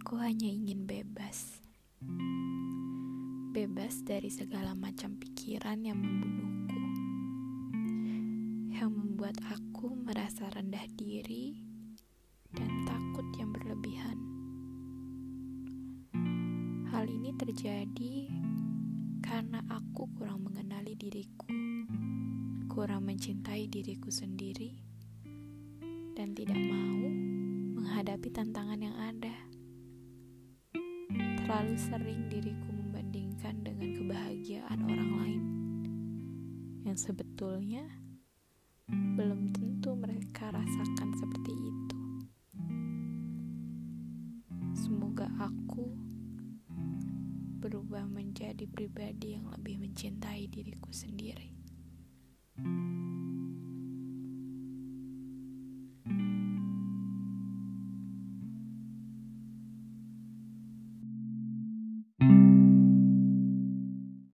Aku hanya ingin bebas. Bebas dari segala macam pikiran yang membunuhku, yang membuat aku merasa rendah diri dan takut yang berlebihan. Hal ini terjadi karena aku kurang mengenali diriku, kurang mencintai diriku sendiri, dan tidak mau menghadapi tantangan yang ada. Terlalu sering diriku membandingkan dengan kebahagiaan orang lain, yang sebetulnya belum tentu mereka rasakan seperti itu. Semoga aku berubah menjadi pribadi yang lebih mencintai diriku sendiri.